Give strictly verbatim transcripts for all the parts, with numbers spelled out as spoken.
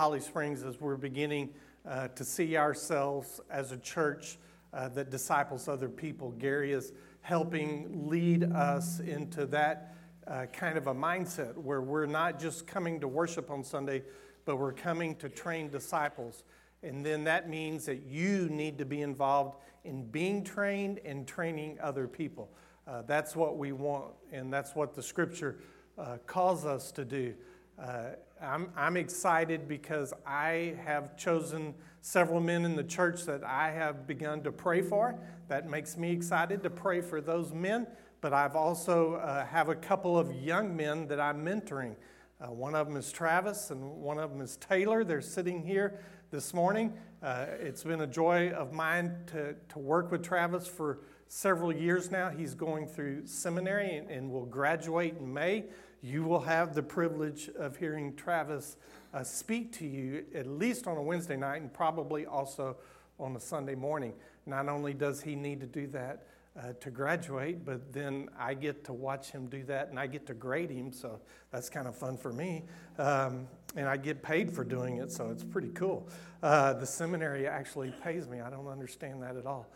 Holly Springs is we're beginning uh, to see ourselves as a church uh, that disciples other people. Gary is helping lead us into that uh, kind of a mindset where we're not just coming to worship on Sunday, but we're coming to train disciples. And then that means that you need to be involved in being trained and training other people. Uh, that's what we want, and that's what the Scripture uh, calls us to do. Uh, I'm, I'm excited because I have chosen several men in the church that I have begun to pray for. That makes me excited to pray for those men, but I've also uh, have a couple of young men that I'm mentoring. Uh, one of them is Travis, and one of them is Taylor. They're sitting here this morning. Uh, it's been a joy of mine to, to work with Travis for several years now. He's going through seminary and, and will graduate in May. You will have the privilege of hearing Travis uh, speak to you at least on a Wednesday night and probably also on a Sunday morning. Not only does he need to do that uh, to graduate, but then I get to watch him do that, and I get to grade him, so that's kind of fun for me. Um, and I get paid for doing it, so it's pretty cool. Uh, the seminary actually pays me. I don't understand that at all.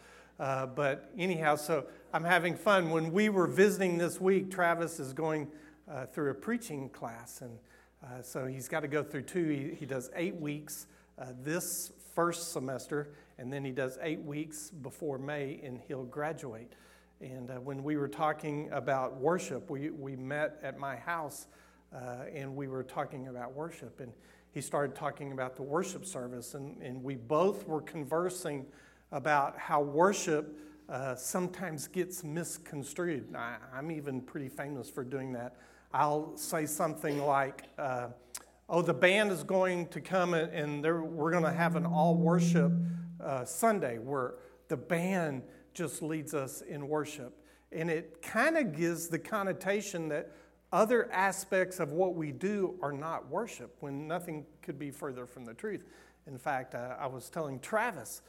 Uh, but anyhow, so I'm having fun. When we were visiting this week, Travis is going Uh, through a preaching class, and uh, so he's got to go through two. He, he does eight weeks uh, this first semester, and then he does eight weeks before May, and he'll graduate. And uh, when we were talking about worship, we, we met at my house, uh, and we were talking about worship, and he started talking about the worship service, and, and we both were conversing about how worship uh, sometimes gets misconstrued. I, I'm even pretty famous for doing that. I'll say something like, uh, oh, the band is going to come and we're going to have an all-worship uh, Sunday where the band just leads us in worship. And it kind of gives the connotation that other aspects of what we do are not worship, when nothing could be further from the truth. In fact, uh, I was telling Travis,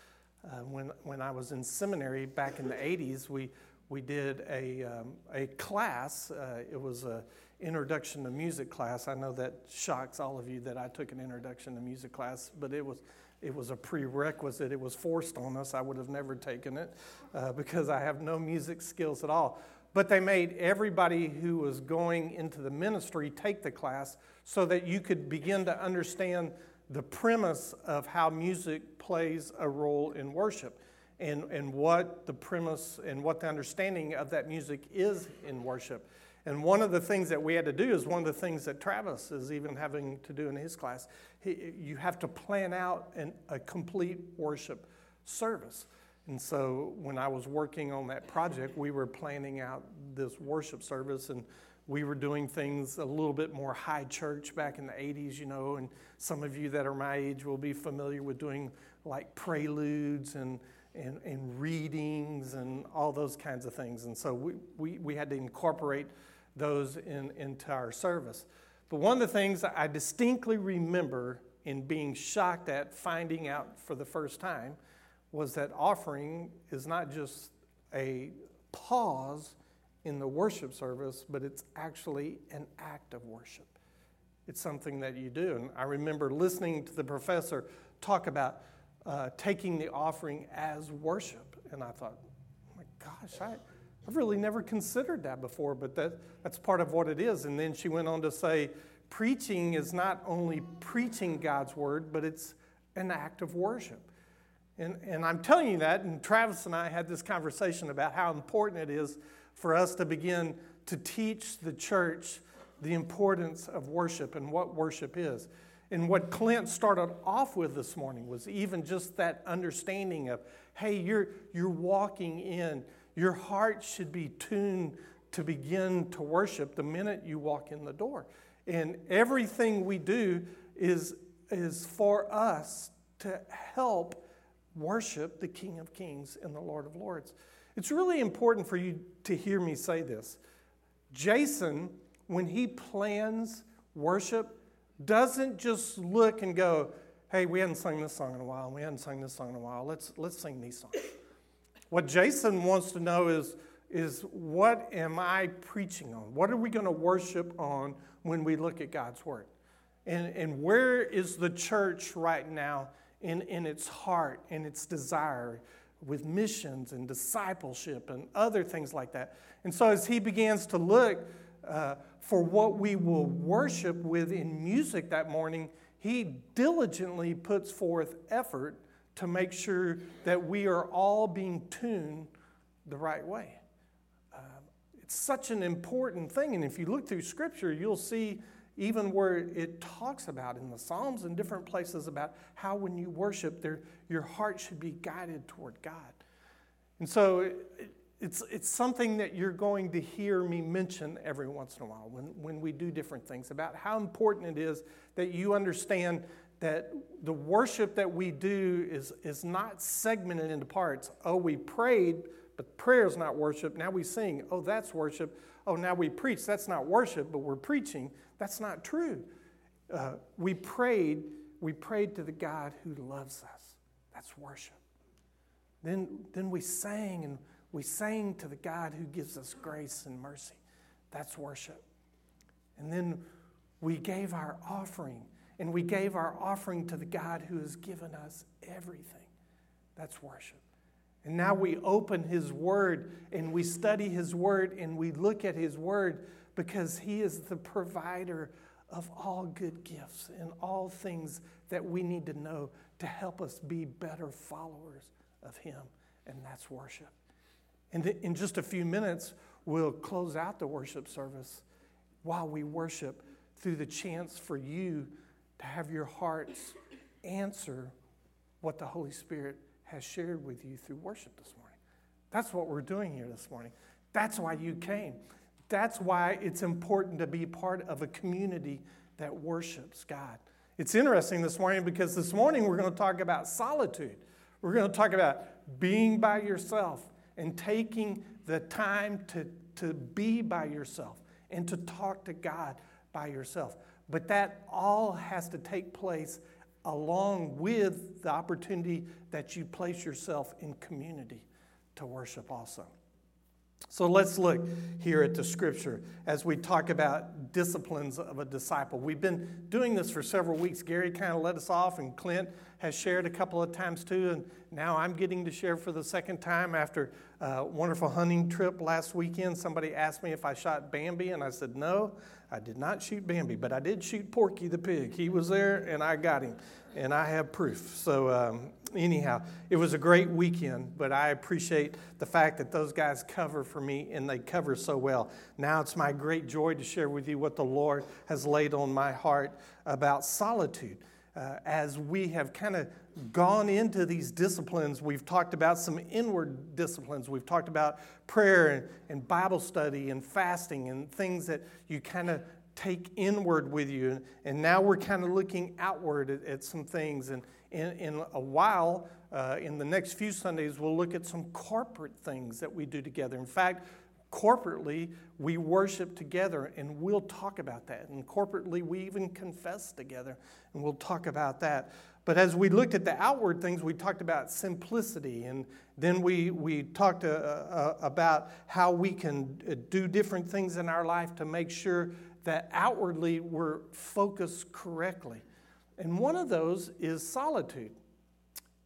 uh, when when I was in seminary back in the eighties, we We did a um, a class. Uh, it was an introduction to music class. I know that shocks all of you that I took an introduction to music class, but it was it was a prerequisite. It was forced on us. I would have never taken it uh, because I have no music skills at all. But they made everybody who was going into the ministry take the class so that you could begin to understand the premise of how music plays a role in worship. And, and what the premise and what the understanding of that music is in worship. And one of the things that we had to do is one of the things that Travis is even having to do in his class. He, you have to plan out an, a complete worship service. And so when I was working on that project, we were planning out this worship service, and we were doing things a little bit more high church back in the eighties, you know, and some of you that are my age will be familiar with doing like preludes and And, and readings and all those kinds of things. And so we, we, we had to incorporate those in, into our service. But one of the things I distinctly remember in being shocked at finding out for the first time was that offering is not just a pause in the worship service, but it's actually an act of worship. It's something that you do. And I remember listening to the professor talk about Uh, taking the offering as worship. And I thought, oh my gosh, I, I've really never considered that before, but that, that's part of what it is. And then she went on to say, preaching is not only preaching God's word, but it's an act of worship. And, and I'm telling you that, and Travis and I had this conversation about how important it is for us to begin to teach the church the importance of worship and what worship is. And what Clint started off with this morning was even just that understanding of, hey, you're you're walking in. Your heart should be tuned to begin to worship the minute you walk in the door. And everything we do is, is for us to help worship the King of Kings and the Lord of Lords. It's really important for you to hear me say this. Jason, when he plans worship, doesn't just look and go, hey, we hadn't sung this song in a while, we hadn't sung this song in a while, let's let's sing these songs. What Jason wants to know is, is what am I preaching on? What are we going to worship on when we look at God's Word? And, and where is the church right now in, in its heart and its desire with missions and discipleship and other things like that? And so as he begins to look uh, for what we will worship with in music that morning, he diligently puts forth effort to make sure that we are all being tuned the right way. Uh, it's such an important thing. And if you look through Scripture, you'll see even where it talks about in the Psalms and different places about how when you worship, there, your heart should be guided toward God. And so it, it's it's something that you're going to hear me mention every once in a while when, when we do different things about how important it is that you understand that the worship that we do is, is not segmented into parts. Oh, we prayed, but prayer is not worship. Now we sing. Oh, that's worship. Oh, now we preach. That's not worship, but we're preaching. That's not true. Uh, we prayed. We prayed to the God who loves us. That's worship. Then, then we sang, and we sang to the God who gives us grace and mercy. That's worship. And then we gave our offering, and we gave our offering to the God who has given us everything. That's worship. And now we open His Word, and we study His Word, and we look at His Word, because He is the provider of all good gifts and all things that we need to know to help us be better followers of Him. And that's worship. And in just a few minutes, we'll close out the worship service while we worship through the chance for you to have your hearts answer what the Holy Spirit has shared with you through worship this morning. That's what we're doing here this morning. That's why you came. That's why it's important to be part of a community that worships God. It's interesting this morning because this morning we're going to talk about solitude. We're going to talk about being by yourself and taking the time to, to be by yourself and to talk to God by yourself. But that all has to take place along with the opportunity that you place yourself in community to worship also. So let's look here at the Scripture as we talk about disciplines of a disciple. We've been doing this for several weeks. Gary kind of led us off, and Clint has shared a couple of times too, and now I'm getting to share for the second time after a wonderful hunting trip last weekend. Somebody asked me if I shot Bambi, and I said, no, I did not shoot Bambi, but I did shoot Porky the pig. He was there, and I got him, and I have proof. So um, anyhow, it was a great weekend, but I appreciate the fact that those guys cover for me, and they cover so well. Now it's my great joy to share with you what the Lord has laid on my heart about solitude. Uh, as we have kind of gone into these disciplines, we've talked about some inward disciplines. We've talked about prayer and, and Bible study and fasting and things that you kind of take inward with you. And, and now we're kind of looking outward at, at some things. And in, in a while, uh, in the next few Sundays, we'll look at some corporate things that we do together. In fact, corporately, we worship together, and we'll talk about that. And corporately, we even confess together, and we'll talk about that. But as we looked at the outward things, we talked about simplicity, and then we, we talked uh, uh, about how we can do different things in our life to make sure that outwardly we're focused correctly. And one of those is solitude,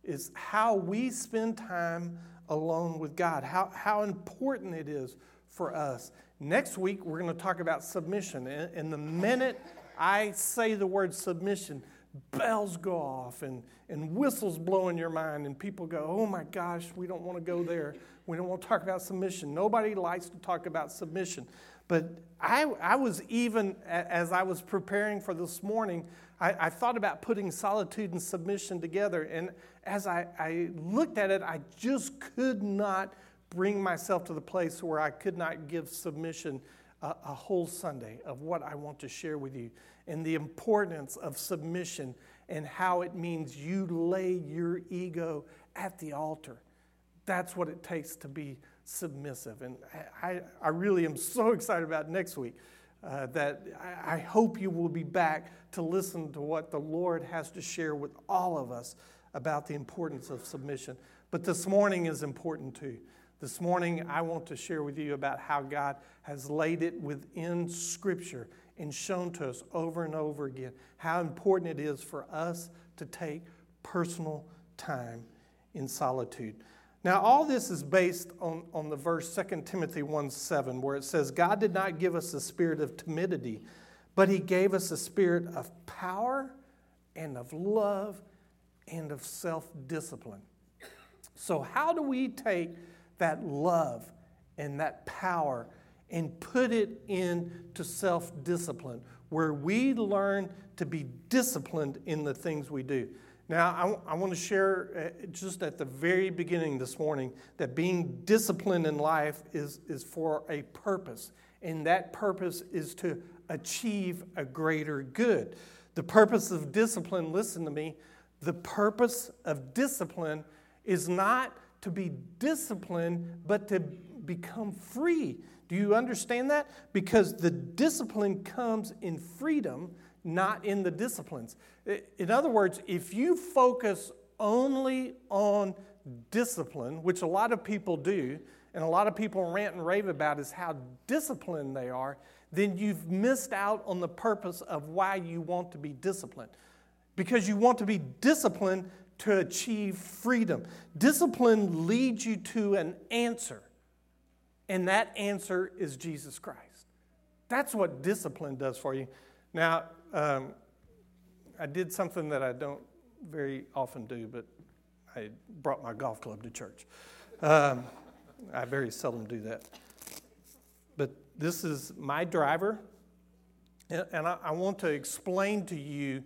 is how we spend time alone with God, how, how important it is for us. Next week, we're going to talk about submission. And, and the minute I say the word submission, bells go off and, and whistles blow in your mind. And people go, oh my gosh, we don't want to go there. We don't want to talk about submission. Nobody likes to talk about submission. But I, I was even, as I was preparing for this morning, I, I thought about putting solitude and submission together. And as I, I looked at it, I just could not bring myself to the place where I could not give submission a, a whole Sunday of what I want to share with you and the importance of submission and how it means you lay your ego at the altar. That's what it takes to be submissive. And I, I really am so excited about next week uh, that I, I hope you will be back to listen to what the Lord has to share with all of us about the importance of submission. But this morning is important too. This morning, I want to share with you about how God has laid it within Scripture and shown to us over and over again how important it is for us to take personal time in solitude. Now, all this is based on, on the verse Second Timothy one seven, where it says, God did not give us a spirit of timidity, but he gave us a spirit of power and of love and of self-discipline. So how do we take that love and that power and put it into self-discipline, where we learn to be disciplined in the things we do? Now, I, w- I want to share uh, just at the very beginning this morning that being disciplined in life is, is for a purpose, and that purpose is to achieve a greater good. The purpose of discipline, listen to me, the purpose of discipline is not to be disciplined, but to become free. Do you understand that? Because the discipline comes in freedom, not in the disciplines. In other words, if you focus only on discipline, which a lot of people do, and a lot of people rant and rave about is how disciplined they are, then you've missed out on the purpose of why you want to be disciplined. Because you want to be disciplined to achieve freedom. Discipline leads you to an answer, and that answer is Jesus Christ. That's what discipline does for you. Now, um, I did something that I don't very often do, but I brought my golf club to church. Um, I very seldom do that. But this is my driver, and I, I want to explain to you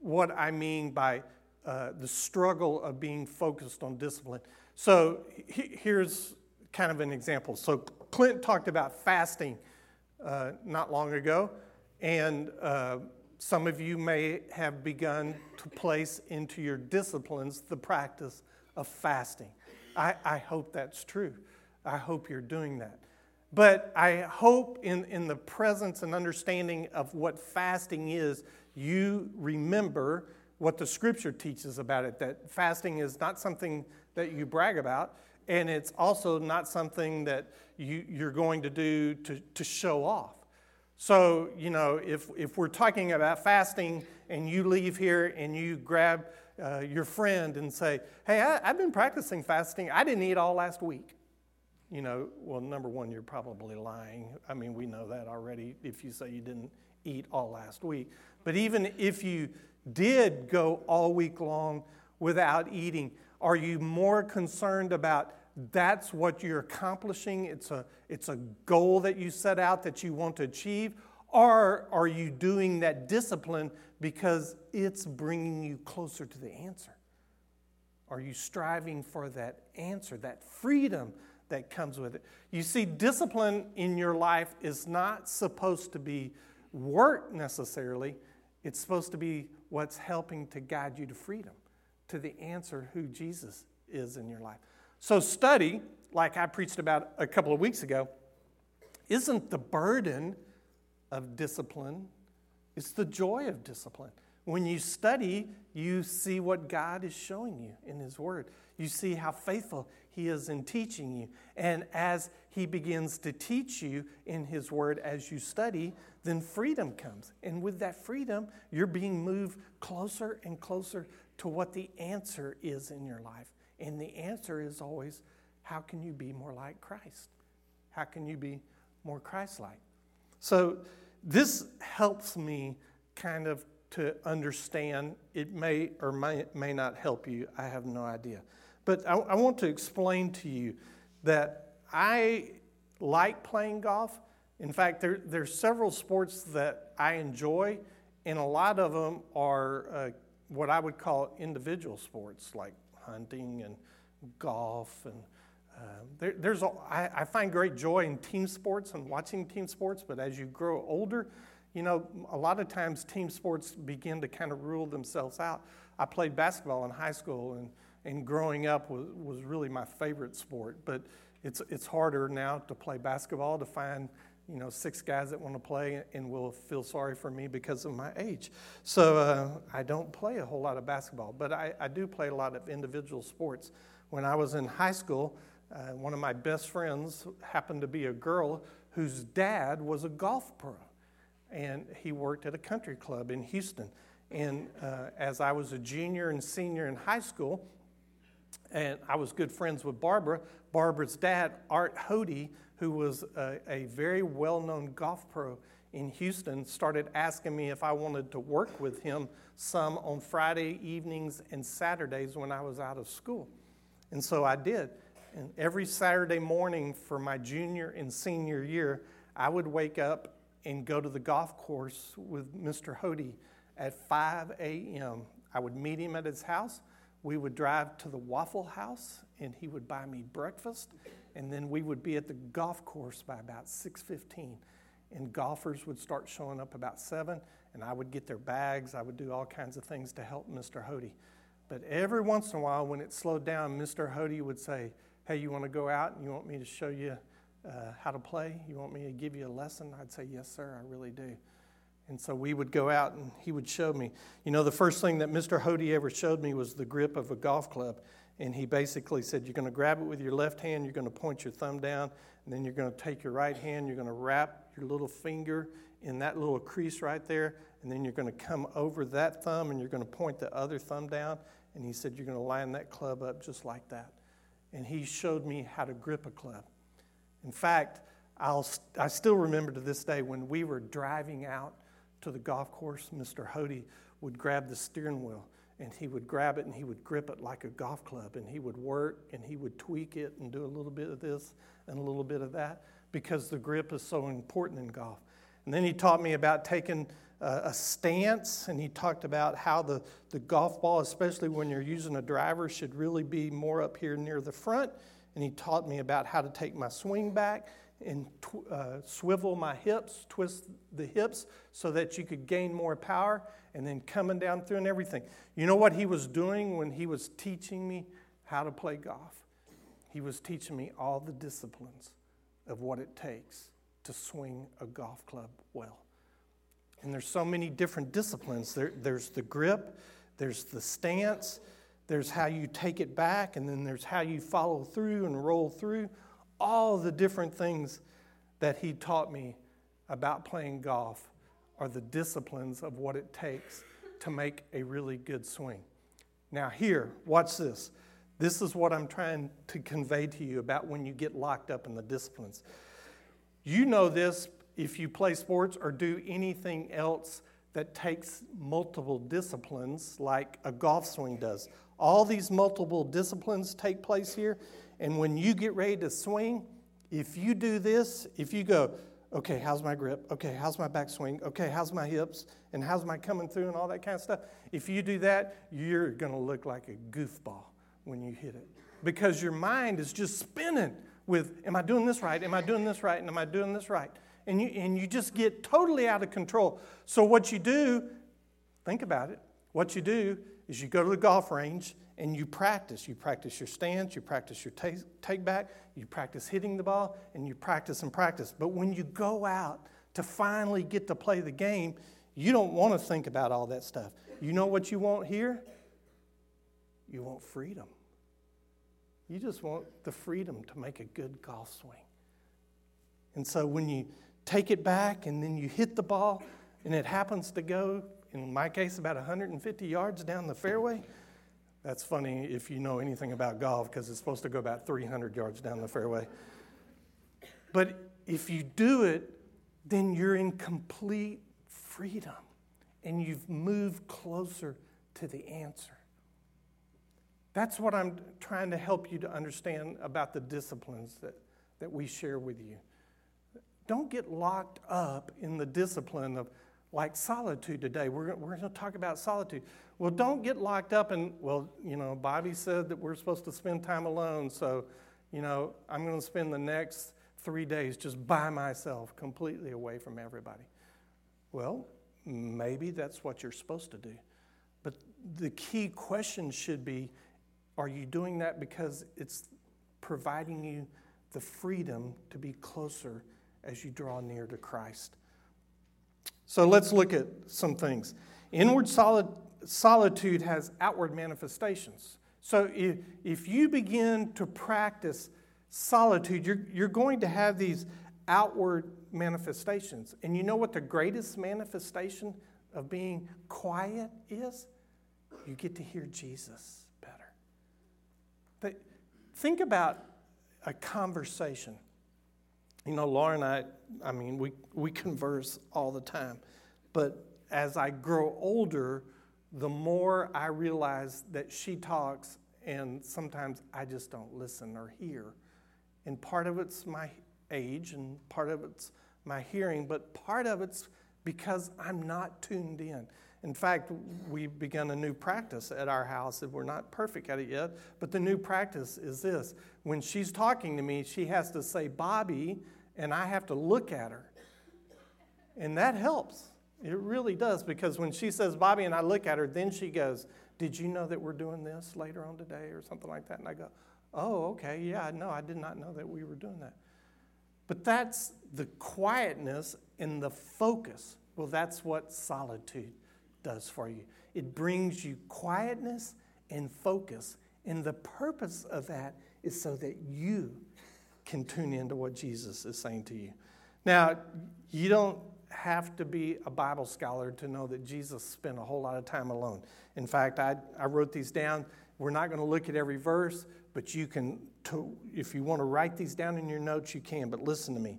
what I mean by uh, the struggle of being focused on discipline. So he, here's kind of an example. So Clint talked about fasting uh, not long ago. And uh, some of you may have begun to place into your disciplines the practice of fasting. I, I hope that's true. I hope you're doing that. But I hope in, in the presence and understanding of what fasting is, you remember what the Scripture teaches about it, that fasting is not something that you brag about, and it's also not something that you, you're going to do to, to show off. So, you know, if if we're talking about fasting and you leave here and you grab uh, your friend and say, hey, I, I've been practicing fasting. I didn't eat all last week. You know, well, number one, you're probably lying. I mean, we know that already if you say you didn't eat all last week. But even if you did go all week long without eating, are you more concerned about that's what you're accomplishing? It's a it's a goal that you set out that you want to achieve? Or are you doing that discipline because it's bringing you closer to the answer? Are you striving for that answer, that freedom that comes with it? You see, discipline in your life is not supposed to be work necessarily. It's supposed to be what's helping to guide you to freedom, to the answer who Jesus is in your life. So study, like I preached about a couple of weeks ago, isn't the burden of discipline. It's the joy of discipline. When you study, you see what God is showing you in his word. You see how faithful he is in teaching you. And as he begins to teach you in his word as you study, then freedom comes. And with that freedom, you're being moved closer and closer to what the answer is in your life. And the answer is always, how can you be more like Christ? How can you be more Christ-like? So this helps me kind of to understand. It may or may, may not help you. I have no idea. But I, I want to explain to you that I like playing golf. In fact, there, there are several sports that I enjoy, and a lot of them are uh, what I would call individual sports, like hunting and golf, and uh, there, there's a, I, I find great joy in team sports and watching team sports. But as you grow older, you know, a lot of times team sports begin to kind of rule themselves out. I played basketball in high school, and, and growing up was, was really my favorite sport. But it's it's harder now to play basketball, to find, you know, six guys that want to play and will feel sorry for me because of my age. So uh, I don't play a whole lot of basketball, but I, I do play a lot of individual sports. When I was in high school, uh, one of my best friends happened to be a girl whose dad was a golf pro. and he worked at a country club in Houston. And uh, as I was a junior and senior in high school, and I was good friends with Barbara, Barbara's dad, Art Hody, who was a, a very well-known golf pro in Houston, started asking me if I wanted to work with him some on Friday evenings and Saturdays when I was out of school. And so I did. And every Saturday morning for my junior and senior year, I would wake up and go to the golf course with Mister Hody at five a.m. I would meet him at his house. We would drive to the Waffle House, and he would buy me breakfast. And then we would be at the golf course by about six fifteen. And golfers would start showing up about seven, and I would get their bags. I would do all kinds of things to help Mister Hody. But every once in a while, when it slowed down, Mister Hody would say, hey, you want to go out and you want me to show you uh, how to play? You want me to give you a lesson? I'd say, yes, sir, I really do. And so we would go out and he would show me. You know, the first thing that Mister Hody ever showed me was the grip of a golf club. And he basically said, you're going to grab it with your left hand, you're going to point your thumb down, and then you're going to take your right hand, you're going to wrap your little finger in that little crease right there, and then you're going to come over that thumb and you're going to point the other thumb down. And he said, you're going to line that club up just like that. And he showed me how to grip a club. In fact, I'll, I still remember to this day when we were driving out to the golf course, Mister Hody would grab the steering wheel, and he would grab it, and he would grip it like a golf club, and he would work, and he would tweak it and do a little bit of this and a little bit of that, because the grip is so important in golf. And then he taught me about taking a, a stance, and he talked about how the, the golf ball, especially when you're using a driver, should really be more up here near the front, and he taught me about how to take my swing back and tw- uh, swivel my hips, twist the hips so that you could gain more power, and then coming down through and everything. You know what he was doing when he was teaching me how to play golf? He was teaching me all the disciplines of what it takes to swing a golf club well. And there's so many different disciplines. There, there's the grip, there's the stance, there's how you take it back, and then there's how you follow through and roll through. All the different things that he taught me about playing golf are the disciplines of what it takes to make a really good swing. Now here, watch this. This is what I'm trying to convey to you about when you get locked up in the disciplines. You know this if you play sports or do anything else that takes multiple disciplines like a golf swing does. All these multiple disciplines take place here. And when you get ready to swing, if you do this, if you go, okay, how's my grip? Okay, how's my backswing? Okay, how's my hips? And how's my coming through and all that kind of stuff? If you do that, you're going to look like a goofball when you hit it. Because your mind is just spinning with, am I doing this right? Am I doing this right? And am I doing this right? And you, and you just get totally out of control. So what you do, think about it. What you do is you go to the golf range and you practice. You practice your stance, you practice your take, take back, you practice hitting the ball, and you practice and practice. But when you go out to finally get to play the game, you don't want to think about all that stuff. You know what you want here? You want freedom. You just want the freedom to make a good golf swing. And so when you take it back and then you hit the ball and it happens to go, in my case, about one hundred fifty yards down the fairway. That's funny if you know anything about golf because it's supposed to go about three hundred yards down the fairway. But if you do it, then you're in complete freedom and you've moved closer to the answer. That's what I'm trying to help you to understand about the disciplines that, that we share with you. Don't get locked up in the discipline of like solitude today. We're, we're going to talk about solitude. Well, don't get locked up in, well, you know, Bobby said that we're supposed to spend time alone, so, you know, I'm going to spend the next three days just by myself, completely away from everybody. Well, maybe that's what you're supposed to do. But the key question should be, are you doing that because it's providing you the freedom to be closer as you draw near to Christ? So let's look at some things. Inward solitude has outward manifestations. So if, if you begin to practice solitude, you're, you're going to have these outward manifestations. And you know what the greatest manifestation of being quiet is? You get to hear Jesus better. But think about a conversation. You know, Laura and I, I mean, we, we converse all the time. But as I grow older, the more I realize that she talks and sometimes I just don't listen or hear. And part of it's my age and part of it's my hearing, but part of it's because I'm not tuned in. In fact, we've begun a new practice at our house, and we're not perfect at it yet, but the new practice is this. When she's talking to me, she has to say, Bobby, and I have to look at her. And that helps. It really does, because when she says, Bobby, and I look at her, then she goes, did you know that we're doing this later on today or something like that? And I go, oh, okay, yeah, no, I did not know that we were doing that. But that's the quietness and the focus. Well, that's what solitude does for you. It brings you quietness and focus. And the purpose of that is so that you can tune into what Jesus is saying to you. Now, you don't have to be a Bible scholar to know that Jesus spent a whole lot of time alone. In fact, I, I wrote these down. We're not going to look at every verse, but you can, to, if you want to write these down in your notes, you can, but listen to me.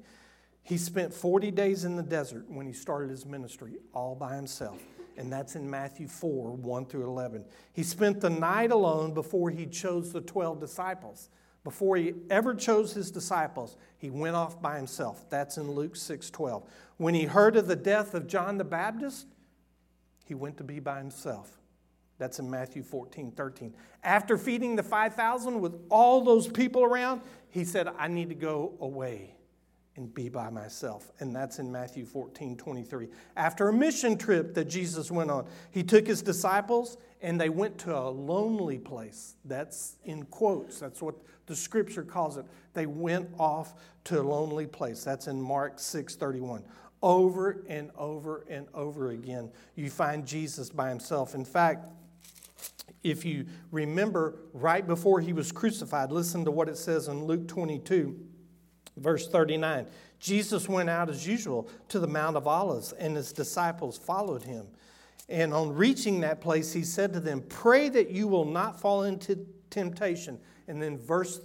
He spent forty days in the desert when he started his ministry all by himself, and that's in Matthew four, one through eleven. He spent the night alone before he chose the twelve disciples. Before he ever chose his disciples, he went off by himself. That's in Luke six twelve. When he heard of the death of John the Baptist, he went to be by himself. That's in Matthew fourteen thirteen. After feeding the five thousand with all those people around, he said, I need to go away and be by myself. And that's in Matthew fourteen twenty-three. After a mission trip that Jesus went on, he took his disciples and they went to a lonely place. That's in quotes. That's what the scripture calls it. They went off to a lonely place. That's in Mark six thirty-one. Over and over and over again, you find Jesus by himself. In fact, if you remember, right before he was crucified, listen to what it says in Luke twenty-two, verse thirty-nine. Jesus went out as usual to the Mount of Olives, and his disciples followed him. And on reaching that place, he said to them, pray that you will not fall into temptation. And then verse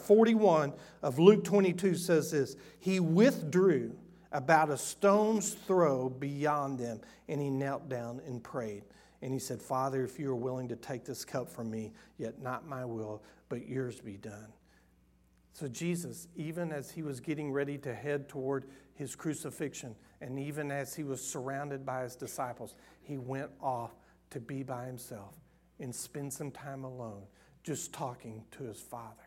forty-one of Luke twenty-two says this, he withdrew about a stone's throw beyond them, and he knelt down and prayed. And he said, Father, if you are willing to take this cup from me, yet not my will, but yours be done. So Jesus, even as he was getting ready to head toward his crucifixion, and even as he was surrounded by his disciples, he went off to be by himself and spend some time alone, just talking to his Father.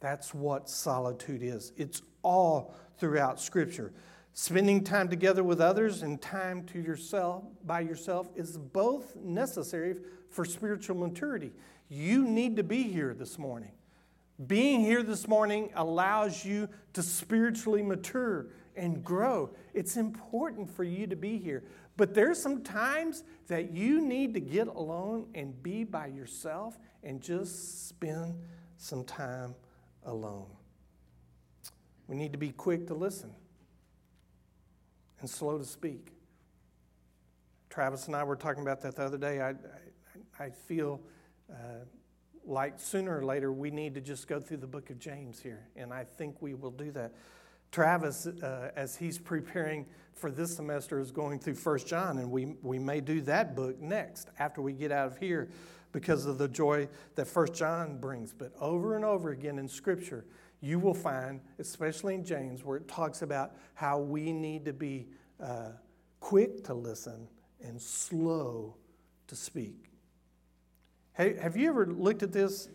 That's what solitude is. It's all throughout Scripture. Spending time together with others and time to yourself by yourself is both necessary for spiritual maturity. You need to be here this morning. Being here this morning allows you to spiritually mature and grow. It's important for you to be here. But there's some times that you need to get alone and be by yourself and just spend some time alone. We need to be quick to listen and slow to speak. Travis and I were talking about that the other day. I, I, I feel... Uh, Like sooner or later, we need to just go through the book of James here, and I think we will do that. Travis, uh, as he's preparing for this semester, is going through First John, and we, we may do that book next after we get out of here because of the joy that First John brings. But over and over again in Scripture, you will find, especially in James, where it talks about how we need to be uh, quick to listen and slow to speak. Hey, have you ever looked at this?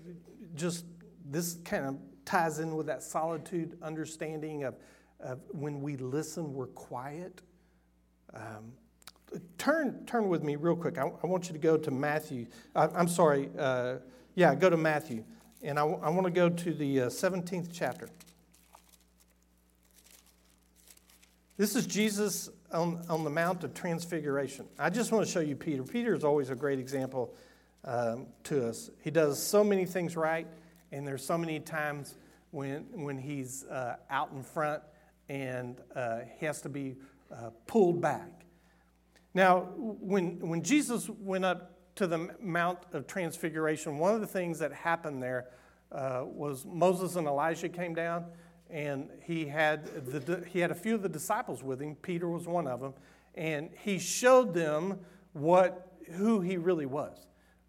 Just this kind of ties in with that solitude understanding of, of when we listen, we're quiet. Um, turn, turn with me real quick. I, I want you to go to Matthew. I, I'm sorry. Uh, yeah, go to Matthew, and I, I want to go to the uh, seventeenth chapter. This is Jesus on on the Mount of Transfiguration. I just want to show you Peter. Peter is always a great example. Um, to us. He does so many things right, and there's so many times when when he's uh, out in front and uh, has to be uh, pulled back. Now, when when Jesus went up to the Mount of Transfiguration, one of the things that happened there uh, was Moses and Elijah came down, and he had the he had a few of the disciples with him. Peter was one of them, and he showed them what who he really was,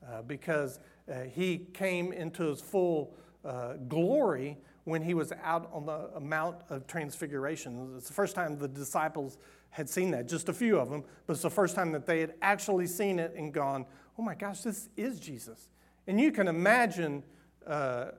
uh, because uh, he came into his full uh, glory when he was out on the Mount of Transfiguration. It's the first time the disciples had seen that, just a few of them, but it's the first time that they had actually seen it and gone, oh my gosh, this is Jesus. And you can imagine, uh,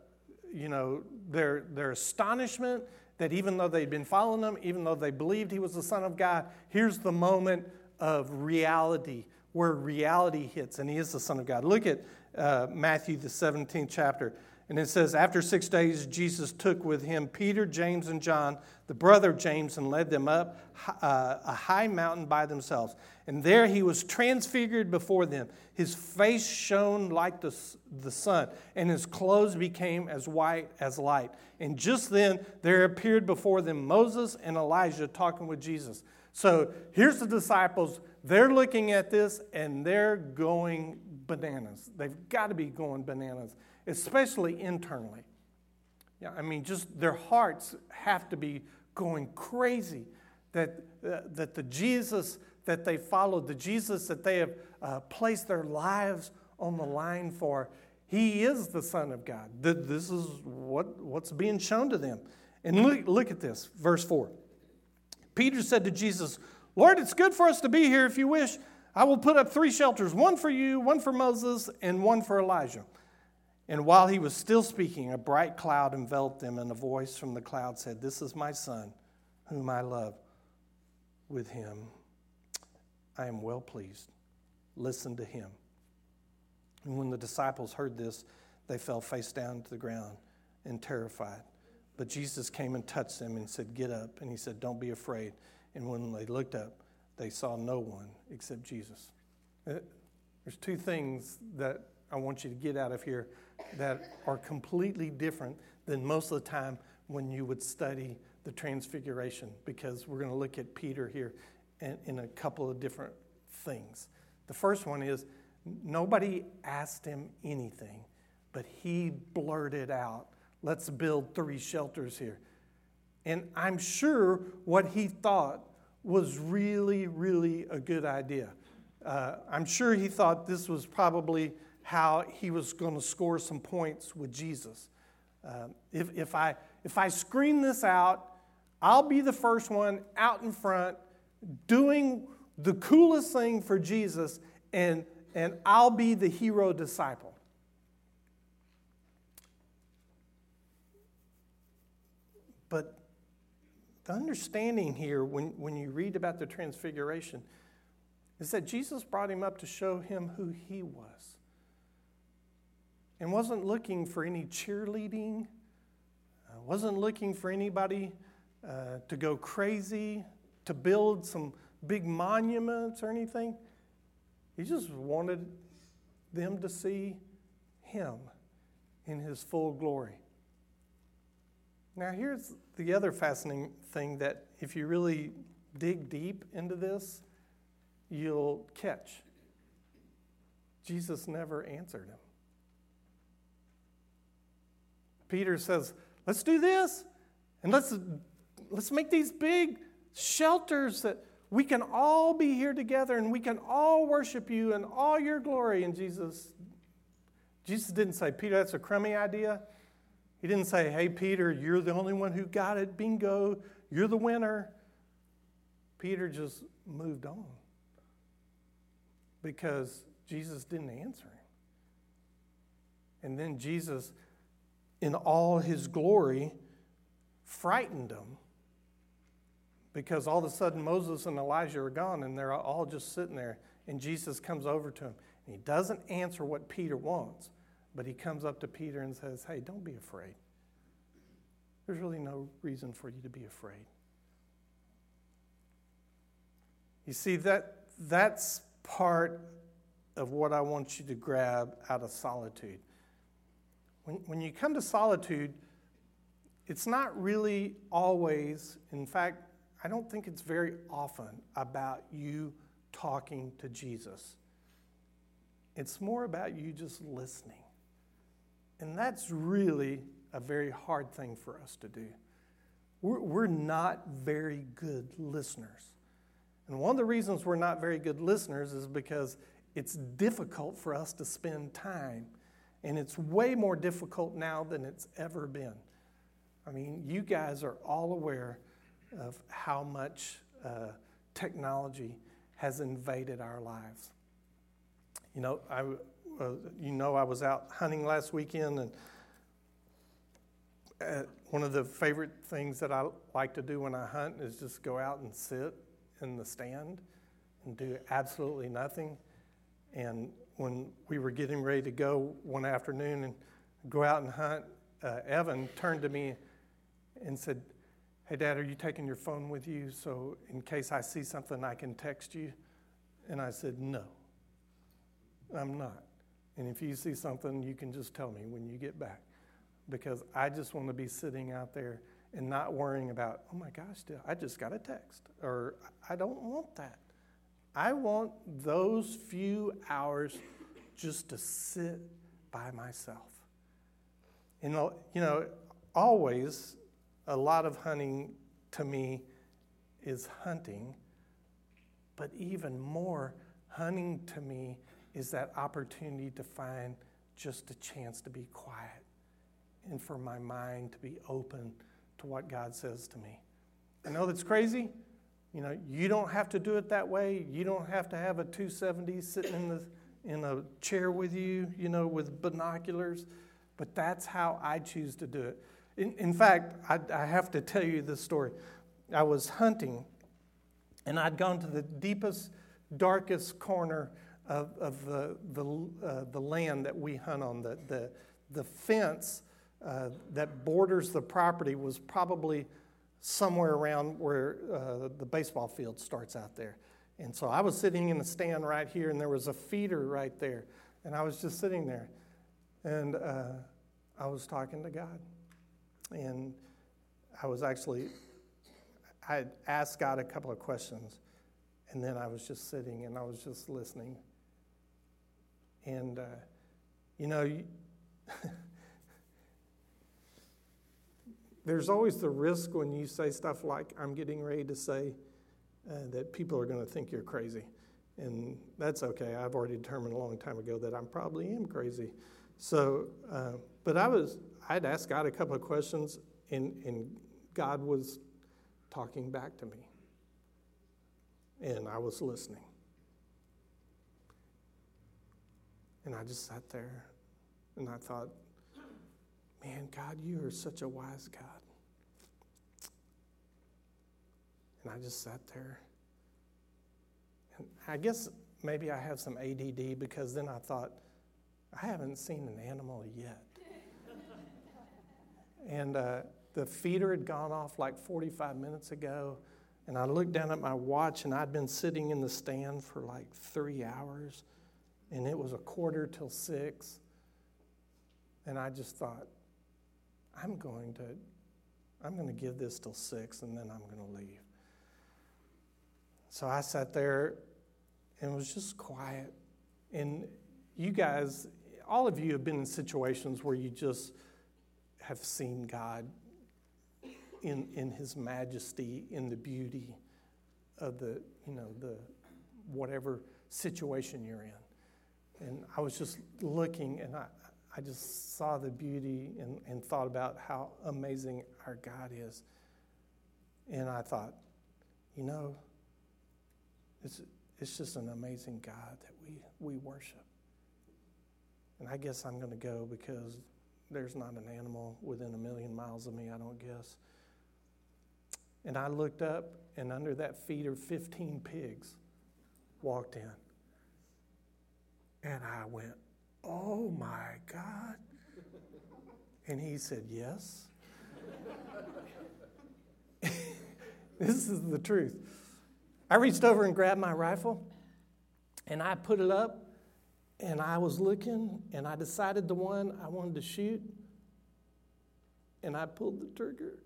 you know, their their astonishment that even though they'd been following him, even though they believed he was the Son of God, here's the moment of reality, where reality hits, and he is the Son of God. Look at uh, Matthew, the seventeenth chapter. And it says, after six days, Jesus took with him Peter, James, and John, the brother of James, and led them up uh, a high mountain by themselves. And there he was transfigured before them. His face shone like the, the sun, and his clothes became as white as light. And just then there appeared before them Moses and Elijah talking with Jesus. So here's the disciples. They're looking at this, and they're going bananas. They've got to be going bananas, especially internally. Yeah, I mean, just their hearts have to be going crazy that uh, that the Jesus that they followed, the Jesus that they have uh, placed their lives on the line for, he is the Son of God. This is what, what's being shown to them. And look, look at this, verse four. Peter said to Jesus, Lord, it's good for us to be here. If you wish, I will put up three shelters, one for you, one for Moses, and one for Elijah. And while he was still speaking, a bright cloud enveloped them, and a voice from the cloud said, this is my Son, whom I love. With him I am well pleased. Listen to him. And when the disciples heard this, they fell face down to the ground and terrified. But Jesus came and touched them and said, get up. And he said, don't be afraid. And when they looked up, they saw no one except Jesus. There's two things that I want you to get out of here that are completely different than most of the time when you would study the Transfiguration, because we're going to look at Peter here in, in a couple of different things. The first one is nobody asked him anything, but he blurted out, let's build three shelters here. And I'm sure what he thought was really, really a good idea. Uh, I'm sure he thought this was probably how he was going to score some points with Jesus. Uh, if, if I if I scream this out, I'll be the first one out in front doing the coolest thing for Jesus, and and I'll be the hero disciple. But the understanding here, when, when you read about the Transfiguration, is that Jesus brought him up to show him who he was. And wasn't looking for any cheerleading, uh, wasn't looking for anybody uh, to go crazy, to build some big monuments or anything. He just wanted them to see him in his full glory. Now here's the other fascinating thing that if you really dig deep into this, you'll catch. Jesus never answered him. Peter says, let's do this, and let's let's make these big shelters that we can all be here together and we can all worship you in all your glory. And Jesus, Jesus didn't say, Peter, that's a crummy idea. He didn't say, hey, Peter, you're the only one who got it, bingo, you're the winner. Peter just moved on because Jesus didn't answer him. And then Jesus, in all his glory, frightened them, because all of a sudden Moses and Elijah are gone and they're all just sitting there, and Jesus comes over to him, and he doesn't answer what Peter wants, but he comes up to Peter and says, hey, don't be afraid. There's really no reason for you to be afraid. You see, that that's part of what I want you to grab out of solitude. When you come to solitude, it's not really always, in fact, I don't think it's very often about you talking to Jesus. It's more about you just listening. And that's really a very hard thing for us to do. We're, we're not very good listeners. And one of the reasons we're not very good listeners is because it's difficult for us to spend time. And it's way more difficult now than it's ever been. I mean, you guys are all aware of how much uh, technology has invaded our lives. You know, I, uh, you know, I was out hunting last weekend, and uh, one of the favorite things that I like to do when I hunt is just go out and sit in the stand and do absolutely nothing. And when we were getting ready to go one afternoon and go out and hunt, uh, Evan turned to me and said, "Hey, Dad, are you taking your phone with you so in case I see something I can text you?" And I said, "No, I'm not. And if you see something, you can just tell me when you get back, because I just want to be sitting out there and not worrying about, oh my gosh, I just got a text, or I don't want that. I want those few hours just to sit by myself." And, you know, always a lot of hunting to me is hunting, but even more hunting to me is that opportunity to find just a chance to be quiet and for my mind to be open to what God says to me. I know that's crazy. You know, you don't have to do it that way. You don't have to have a two seventy sitting in the in a chair with you, you know, with binoculars. But that's how I choose to do it. In, in fact, I, I have to tell you this story. I was hunting, and I'd gone to the deepest, darkest corner of, of the the, uh, the land that we hunt on. The the, the fence uh, that borders the property was probably somewhere around where uh, the baseball field starts out there. And so I was sitting in a stand right here, and there was a feeder right there. And I was just sitting there, and uh, I was talking to God. And I was actually, I asked God a couple of questions, and then I was just sitting, and I was just listening. And, uh, you know, you there's always the risk when you say stuff like I'm getting ready to say uh, that people are going to think you're crazy. And that's okay. I've already determined a long time ago that I probably am crazy. So, uh, but I was, I'd asked God a couple of questions, and, and God was talking back to me. And I was listening. And I just sat there, and I thought, man, God, you are such a wise God. And I just sat there. And I guess maybe I have some A D D, because then I thought, I haven't seen an animal yet. and uh, the feeder had gone off like forty-five minutes ago. And I looked down at my watch, and I'd been sitting in the stand for like three hours. And it was a quarter till six. And I just thought, I'm going to, I'm going to give this till six, and then I'm going to leave. So I sat there, and it was just quiet. And you guys, all of you have been in situations where you just have seen God in in His majesty, in the beauty of the, you know, the whatever situation you're in. And I was just looking, and I. I just saw the beauty and, and thought about how amazing our God is. And I thought, you know, it's it's just an amazing God that we, we worship. And I guess I'm going to go, because there's not an animal within a million miles of me, I don't guess. And I looked up, and under that feeder, fifteen pigs walked in. And I went, oh my God. And He said, yes. This is the truth. I reached over and grabbed my rifle, and I put it up, and I was looking, and I decided the one I wanted to shoot and I pulled the trigger,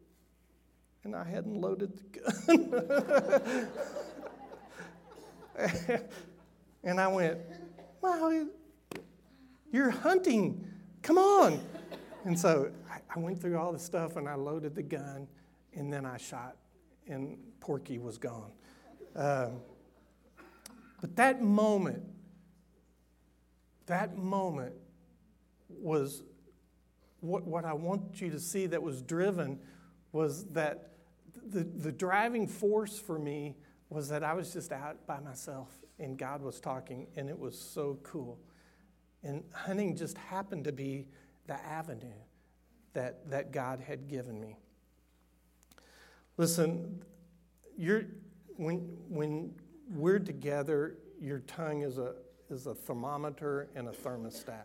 and I hadn't loaded the gun. And I went, wow, you're hunting. Come on. And so I, I went through all the stuff, and I loaded the gun, and then I shot, and Porky was gone. Um, but that moment, that moment was what, what I want you to see that was driven was that the, the driving force for me was that I was just out by myself, and God was talking, and it was so cool. And hunting just happened to be the avenue that that God had given me. Listen, you're when when we're together, your tongue is a is a thermometer and a thermostat.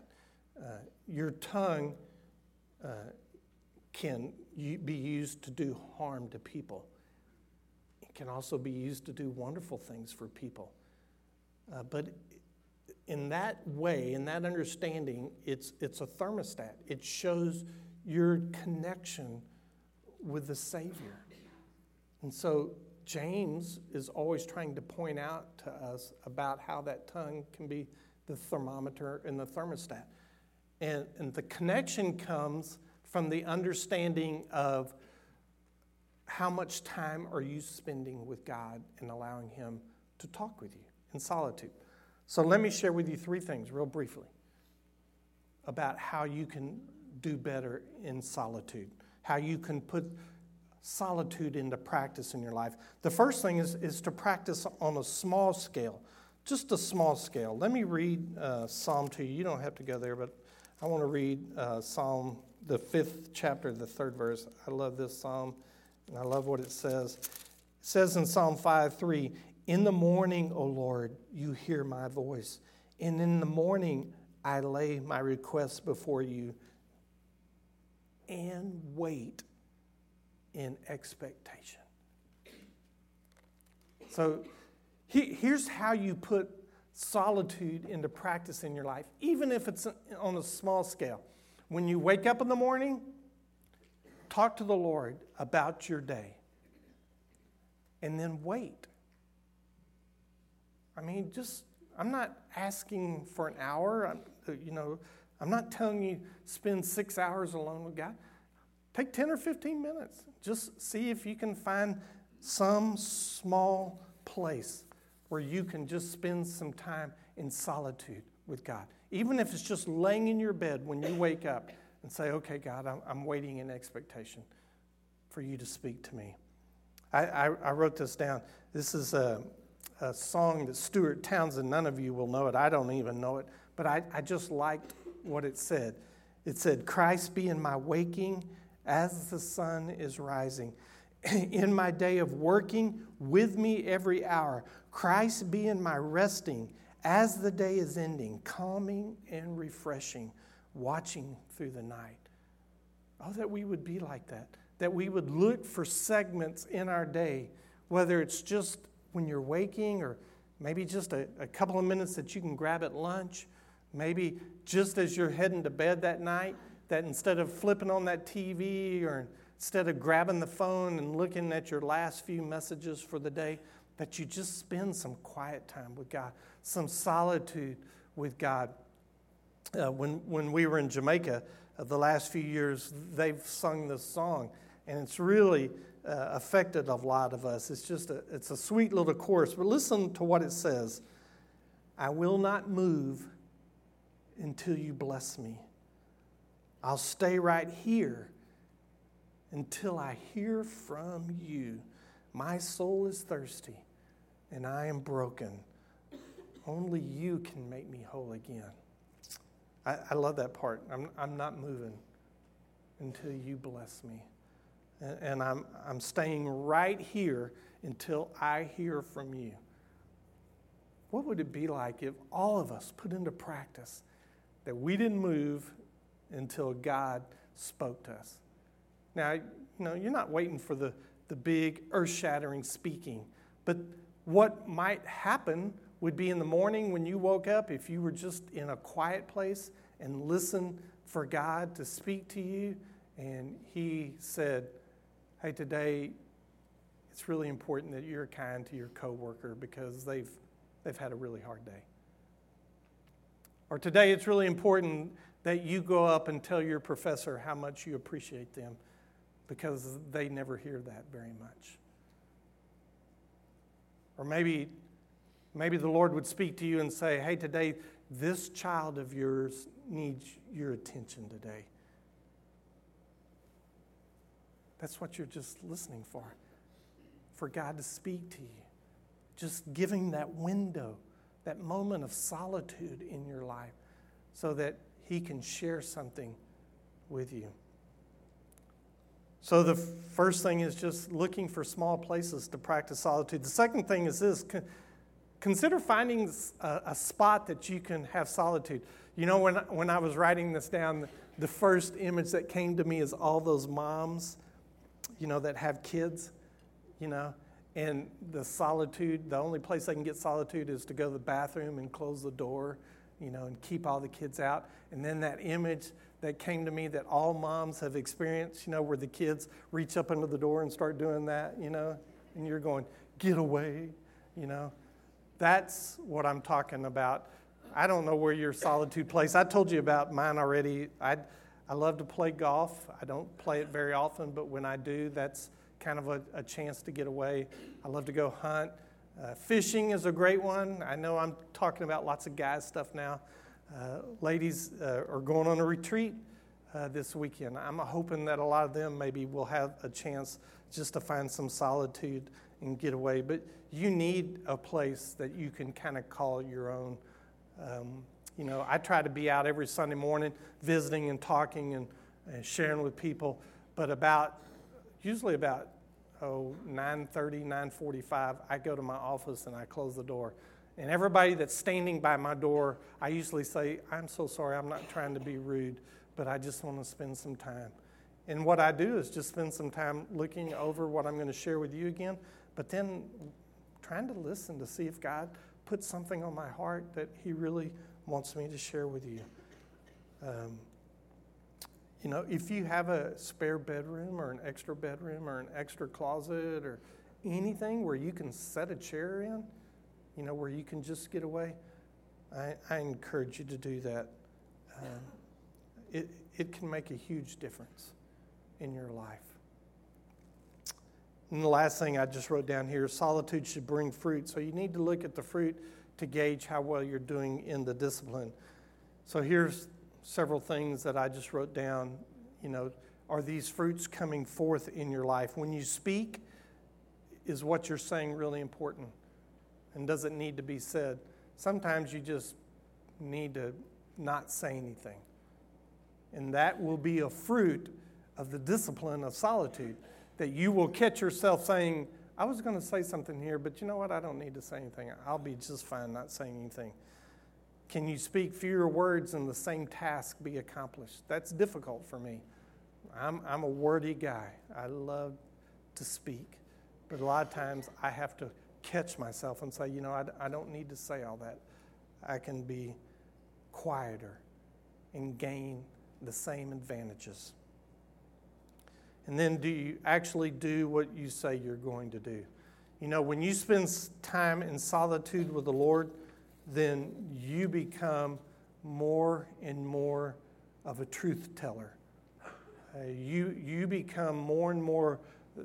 Uh, your tongue uh, can be used to do harm to people. It can also be used to do wonderful things for people. Uh, but in that way, in that understanding, it's it's a thermostat. It shows your connection with the Savior. And so James is always trying to point out to us about how that tongue can be the thermometer and the thermostat. And, and the connection comes from the understanding of how much time are you spending with God and allowing Him to talk with you in solitude. So let me share with you three things real briefly about how you can do better in solitude, how you can put solitude into practice in your life. The first thing is, is to practice on a small scale, just a small scale. Let me read uh, Psalm to you. You don't have to go there, but I want to read uh, Psalm, the fifth chapter, the third verse. I love this Psalm, and I love what it says. It says in Psalm five three, "In the morning, O Lord, you hear my voice, and in the morning I lay my requests before you and wait in expectation." So he, here's how you put solitude into practice in your life, even if it's on a small scale. When you wake up in the morning, talk to the Lord about your day, and then wait. I mean, just, I'm not asking for an hour. I'm, you know, I'm not telling you spend six hours alone with God. Take ten or fifteen minutes. Just see if you can find some small place where you can just spend some time in solitude with God. Even if it's just laying in your bed when you wake up and say, okay, God, I'm, I'm waiting in expectation for you to speak to me. I, I, I wrote this down. This is a, a song that Stuart Townsend, none of you will know it. I don't even know it. But I, I just liked what it said. It said, "Christ be in my waking as the sun is rising. In my day of working with me every hour, Christ be in my resting as the day is ending, calming and refreshing, watching through the night." Oh, that we would be like that, that we would look for segments in our day, whether it's just when you're waking or maybe just a, a couple of minutes that you can grab at lunch, maybe just as you're heading to bed that night, that instead of flipping on that T V or instead of grabbing the phone and looking at your last few messages for the day, that you just spend some quiet time with God, some solitude with God. Uh, when when we were in Jamaica uh, the last few years, they've sung this song, and it's really uh, affected a lot of us. It's just a, it's a sweet little chorus, but listen to what it says. "I will not move until you bless me. I'll stay right here until I hear from you. My soul is thirsty, and I am broken. Only you can make me whole again." I, I love that part. I'm, I'm not moving until you bless me. And, and I'm, I'm staying right here until I hear from you. What would it be like if all of us put into practice that we didn't move until God spoke to us? Now, you know, you're not waiting for the, the big earth-shattering speaking, but what might happen would be in the morning when you woke up, if you were just in a quiet place and listened for God to speak to you and he said, hey, today it's really important that you're kind to your coworker because they've they've had a really hard day. Or today it's really important that you go up and tell your professor how much you appreciate them because they never hear that very much. Or maybe maybe the Lord would speak to you and say, hey, today this child of yours needs your attention today. That's what you're just listening for, for God to speak to you. Just giving that window, that moment of solitude in your life so that he can share something with you. So the first thing is just looking for small places to practice solitude. The second thing is this. Consider finding a, a spot that you can have solitude. You know, when, when I was writing this down, the first image that came to me is all those moms, you know, that have kids, you know, and the solitude, the only place they can get solitude is to go to the bathroom and close the door, you know, and keep all the kids out. And then that image that came to me that all moms have experienced, you know, where the kids reach up under the door and start doing that, you know, and you're going, get away, you know. That's what I'm talking about. I don't know where your solitude place. I told you about mine already. I I love to play golf. I don't play it very often, but when I do, that's kind of a, a chance to get away. I love to go hunt. Uh, fishing is a great one. I know I'm talking about lots of guys stuff now. Uh, ladies uh, are going on a retreat uh, this weekend. I'm hoping that a lot of them maybe will have a chance just to find some solitude and get away. But you need a place that you can kind of call your own. Um, you know, I try to be out every Sunday morning visiting and talking and, and sharing with people, but about, usually about, oh, nine thirty, nine forty-five, I go to my office and I close the door. And everybody that's standing by my door, I usually say, I'm so sorry, I'm not trying to be rude, but I just want to spend some time. And what I do is just spend some time looking over what I'm going to share with you again, but then trying to listen to see if God put something on my heart that he really wants me to share with you. Um, you know, if you have a spare bedroom or an extra bedroom or an extra closet or anything where you can set a chair in, you know, where you can just get away, I, I encourage you to do that. Um, it, it can make a huge difference in your life. And the last thing I just wrote down here, solitude should bring fruit. So you need to look at the fruit to gauge how well you're doing in the discipline. So here's several things that I just wrote down. You know, are these fruits coming forth in your life? When you speak, is what you're saying really important? And does it need to be said? Sometimes you just need to not say anything. And that will be a fruit of the discipline of solitude, that you will catch yourself saying, I was going to say something here, but you know what? I don't need to say anything. I'll be just fine not saying anything. Can you speak fewer words and the same task be accomplished? That's difficult for me. I'm I'm a wordy guy. I love to speak. But a lot of times I have to catch myself and say, you know, I, I don't need to say all that. I can be quieter and gain the same advantages. And then do you actually do what you say you're going to do? You know, when you spend time in solitude with the Lord, then you become more and more of a truth teller. Uh, you, you become more and more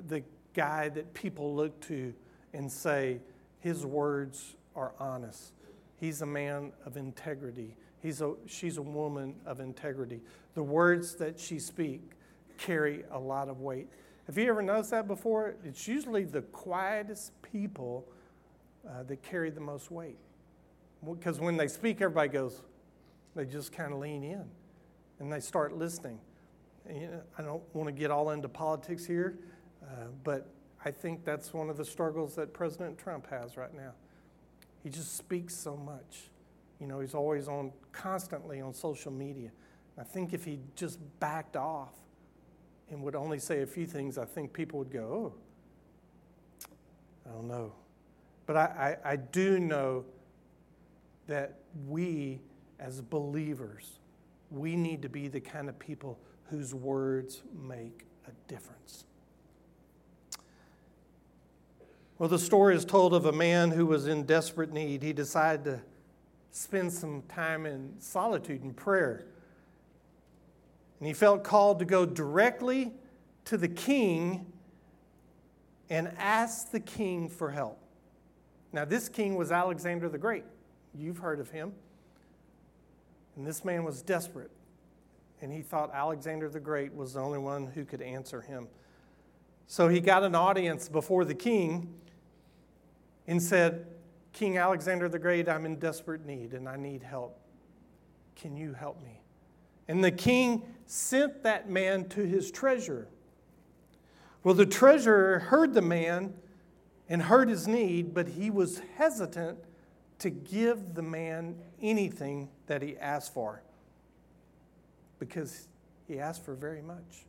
the guy that people look to and say, his words are honest. He's a man of integrity. He's a, she's a woman of integrity. The words that she speaks carry a lot of weight. Have you ever noticed that before? It's usually the quietest people uh, that carry the most weight. Because when they speak, everybody goes, they just kind of lean in and they start listening. And, you know, I don't want to get all into politics here, uh, but I think that's one of the struggles that President Trump has right now. He just speaks so much. You know, he's always on, constantly on social media. I think if he just backed off and would only say a few things, I think people would go, oh, I don't know. But I, I, I do know that we as believers we need to be the kind of people whose words make a difference. Well, the story is told of a man who was in desperate need. He decided to spend some time in solitude and prayer. And he felt called to go directly to the king and ask the king for help. Now, this king was Alexander the Great. You've heard of him. And this man was desperate. And he thought Alexander the Great was the only one who could answer him. So he got an audience before the king and said, "King Alexander the Great, I'm in desperate need and I need help. Can you help me?" And the king sent that man to his treasurer. Well, the treasurer heard the man and heard his need, but he was hesitant to give the man anything that he asked for, because he asked for very much.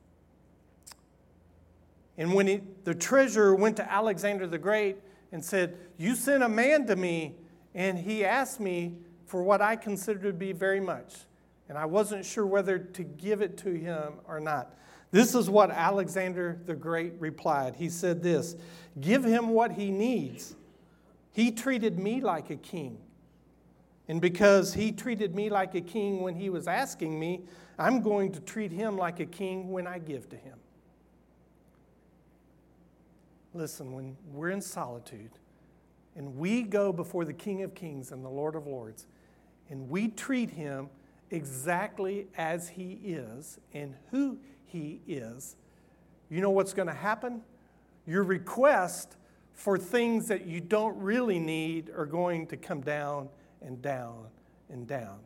And when he, the treasurer went to Alexander the Great and said, "You sent a man to me, and he asked me for what I consider to be very much, and I wasn't sure whether to give it to him or not." This is what Alexander the Great replied. He said this, "Give him what he needs. He treated me like a king. And because he treated me like a king when he was asking me, I'm going to treat him like a king when I give to him." Listen, when we're in solitude and we go before the King of Kings and the Lord of Lords and we treat him exactly as he is and who he is, you know what's going to happen? Your request for things that you don't really need are going to come down and down and down.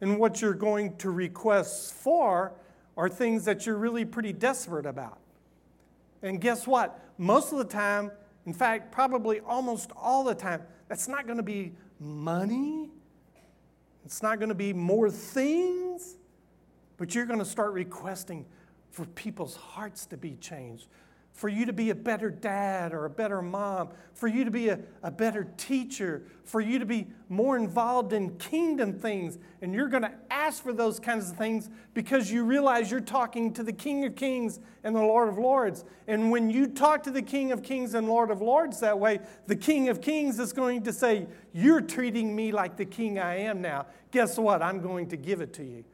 And what you're going to request for are things that you're really pretty desperate about. And guess what? Most of the time, in fact, probably almost all the time, that's not going to be money. It's not going to be more things. But you're going to start requesting for people's hearts to be changed, for you to be a better dad or a better mom, for you to be a, a better teacher, for you to be more involved in kingdom things. And you're going to ask for those kinds of things because you realize you're talking to the King of Kings and the Lord of Lords. And when you talk to the King of Kings and Lord of Lords that way, the King of Kings is going to say, "You're treating me like the king I am now. Guess what? I'm going to give it to you.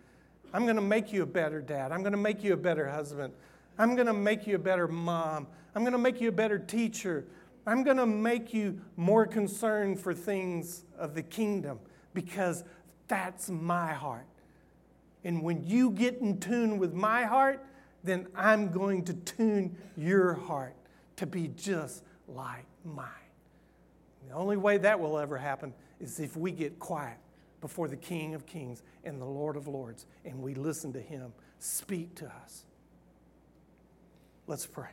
I'm going to make you a better dad. I'm going to make you a better husband. I'm going to make you a better mom. I'm going to make you a better teacher. I'm going to make you more concerned for things of the kingdom because that's my heart. And when you get in tune with my heart, then I'm going to tune your heart to be just like mine." And the only way that will ever happen is if we get quiet before the King of Kings and the Lord of Lords and we listen to him speak to us. Let's pray.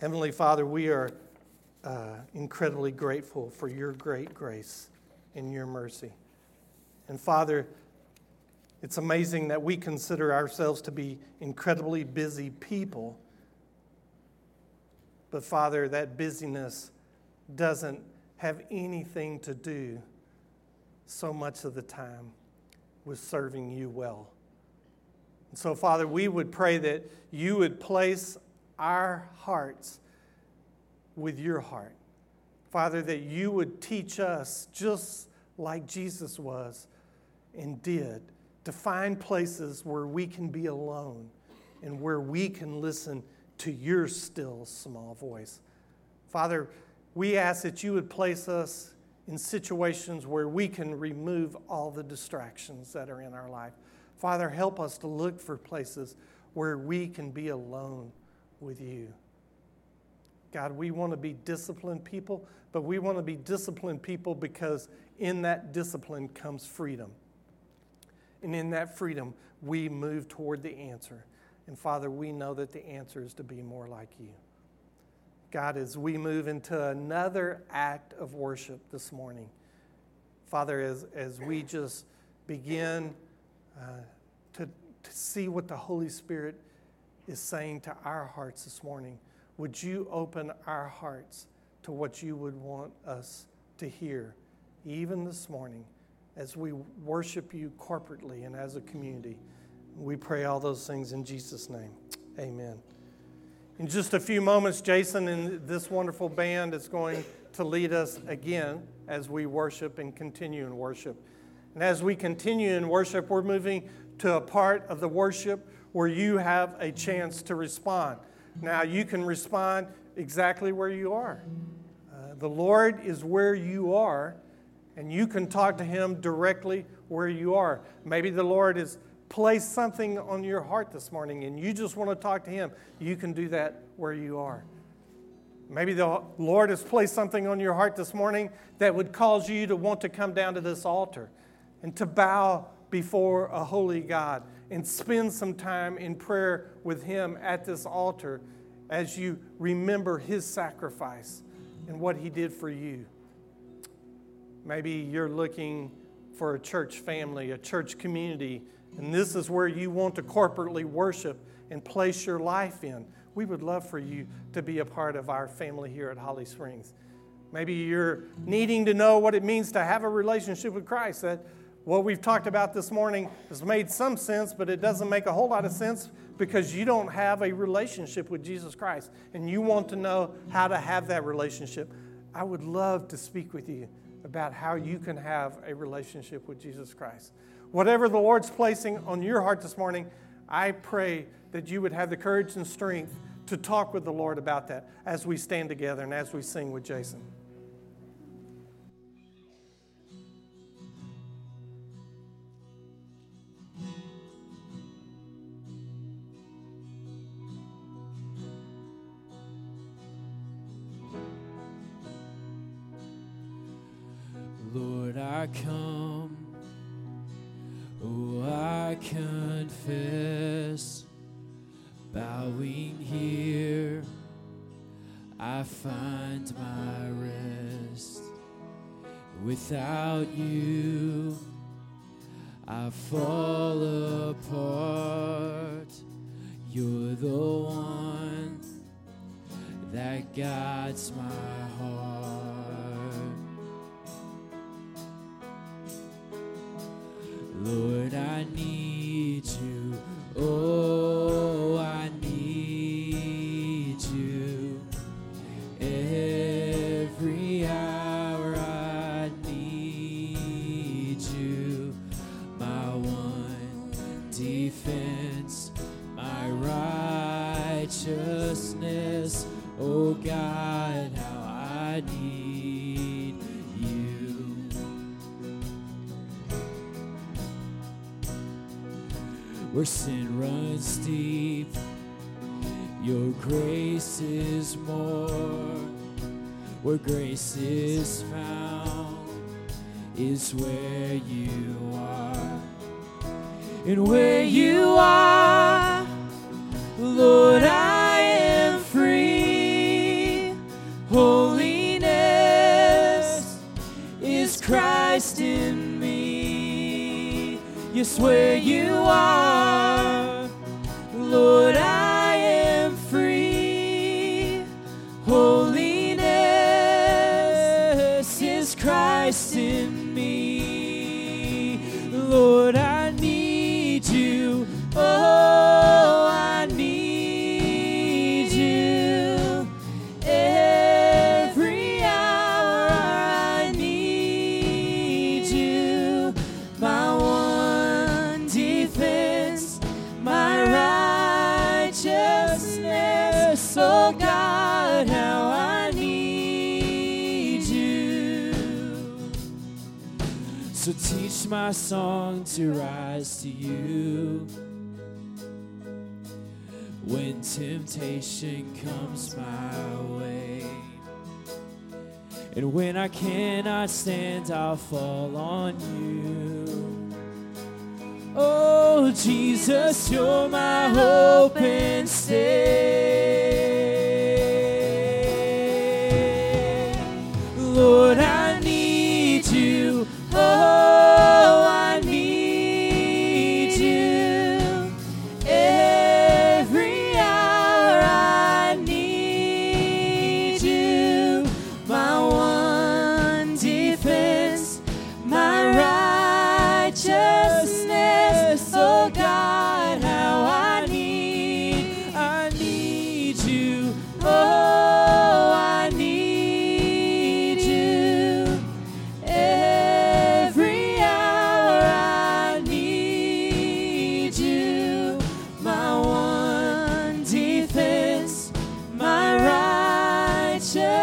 Heavenly Father, we are uh, incredibly grateful for your great grace and your mercy. And Father, it's amazing that we consider ourselves to be incredibly busy people. But Father, that busyness doesn't have anything to do so much of the time with serving you well. So, Father, we would pray that you would place our hearts with your heart. Father, that you would teach us, just like Jesus was and did, to find places where we can be alone and where we can listen to your still small voice. Father, we ask that you would place us in situations where we can remove all the distractions that are in our life. Father, help us to look for places where we can be alone with you. God, we want to be disciplined people, but we want to be disciplined people because in that discipline comes freedom. And in that freedom, we move toward the answer. And Father, we know that the answer is to be more like you. God, as we move into another act of worship this morning, Father, as, as we just begin Uh, to, to see what the Holy Spirit is saying to our hearts this morning. Would you open our hearts to what you would want us to hear, even this morning, as we worship you corporately and as a community. We pray all those things in Jesus' name. Amen. In just a few moments, Jason and this wonderful band is going to lead us again as we worship and continue in worship. And as we continue in worship, we're moving to a part of the worship where you have a chance to respond. Now, you can respond exactly where you are. Uh, the Lord is where you are, and you can talk to Him directly where you are. Maybe the Lord has placed something on your heart this morning, and you just want to talk to Him. You can do that where you are. Maybe the Lord has placed something on your heart this morning that would cause you to want to come down to this altar and to bow before a holy God and spend some time in prayer with Him at this altar as you remember His sacrifice and what He did for you. Maybe you're looking for a church family, a church community, and this is where you want to corporately worship and place your life in. We would love for you to be a part of our family here at Holly Springs. Maybe you're needing to know what it means to have a relationship with Christ. That what we've talked about this morning has made some sense, but it doesn't make a whole lot of sense because you don't have a relationship with Jesus Christ, and you want to know how to have that relationship. I would love to speak with you about how you can have a relationship with Jesus Christ. Whatever the Lord's placing on your heart this morning, I pray that you would have the courage and strength to talk with the Lord about that as we stand together and as we sing with Jason. Lord, I come, oh, I confess, bowing here, I find my rest. Without you, I fall apart. You're the one that guides my heart. Lord, I need you, oh, I need you, every hour I need you, my one defense, my righteousness, oh God, how I need you. Where sin runs deep, your grace is more. Where grace is found is where you are. And where you are, Lord, I am free. Holiness is Christ in me. Yes, where you are, Lord, I am free. Holiness is Christ in me. Lord, I need you. Oh, I need you. Every hour I need you. My oh God, how I need you. So teach my song to rise to you. When temptation comes my way, and when I cannot stand, I'll fall on you. Oh Jesus, you're my hope and stay. Lord, I need you. Oh, I need you. Every hour I need you. My one defense, my right. shelter.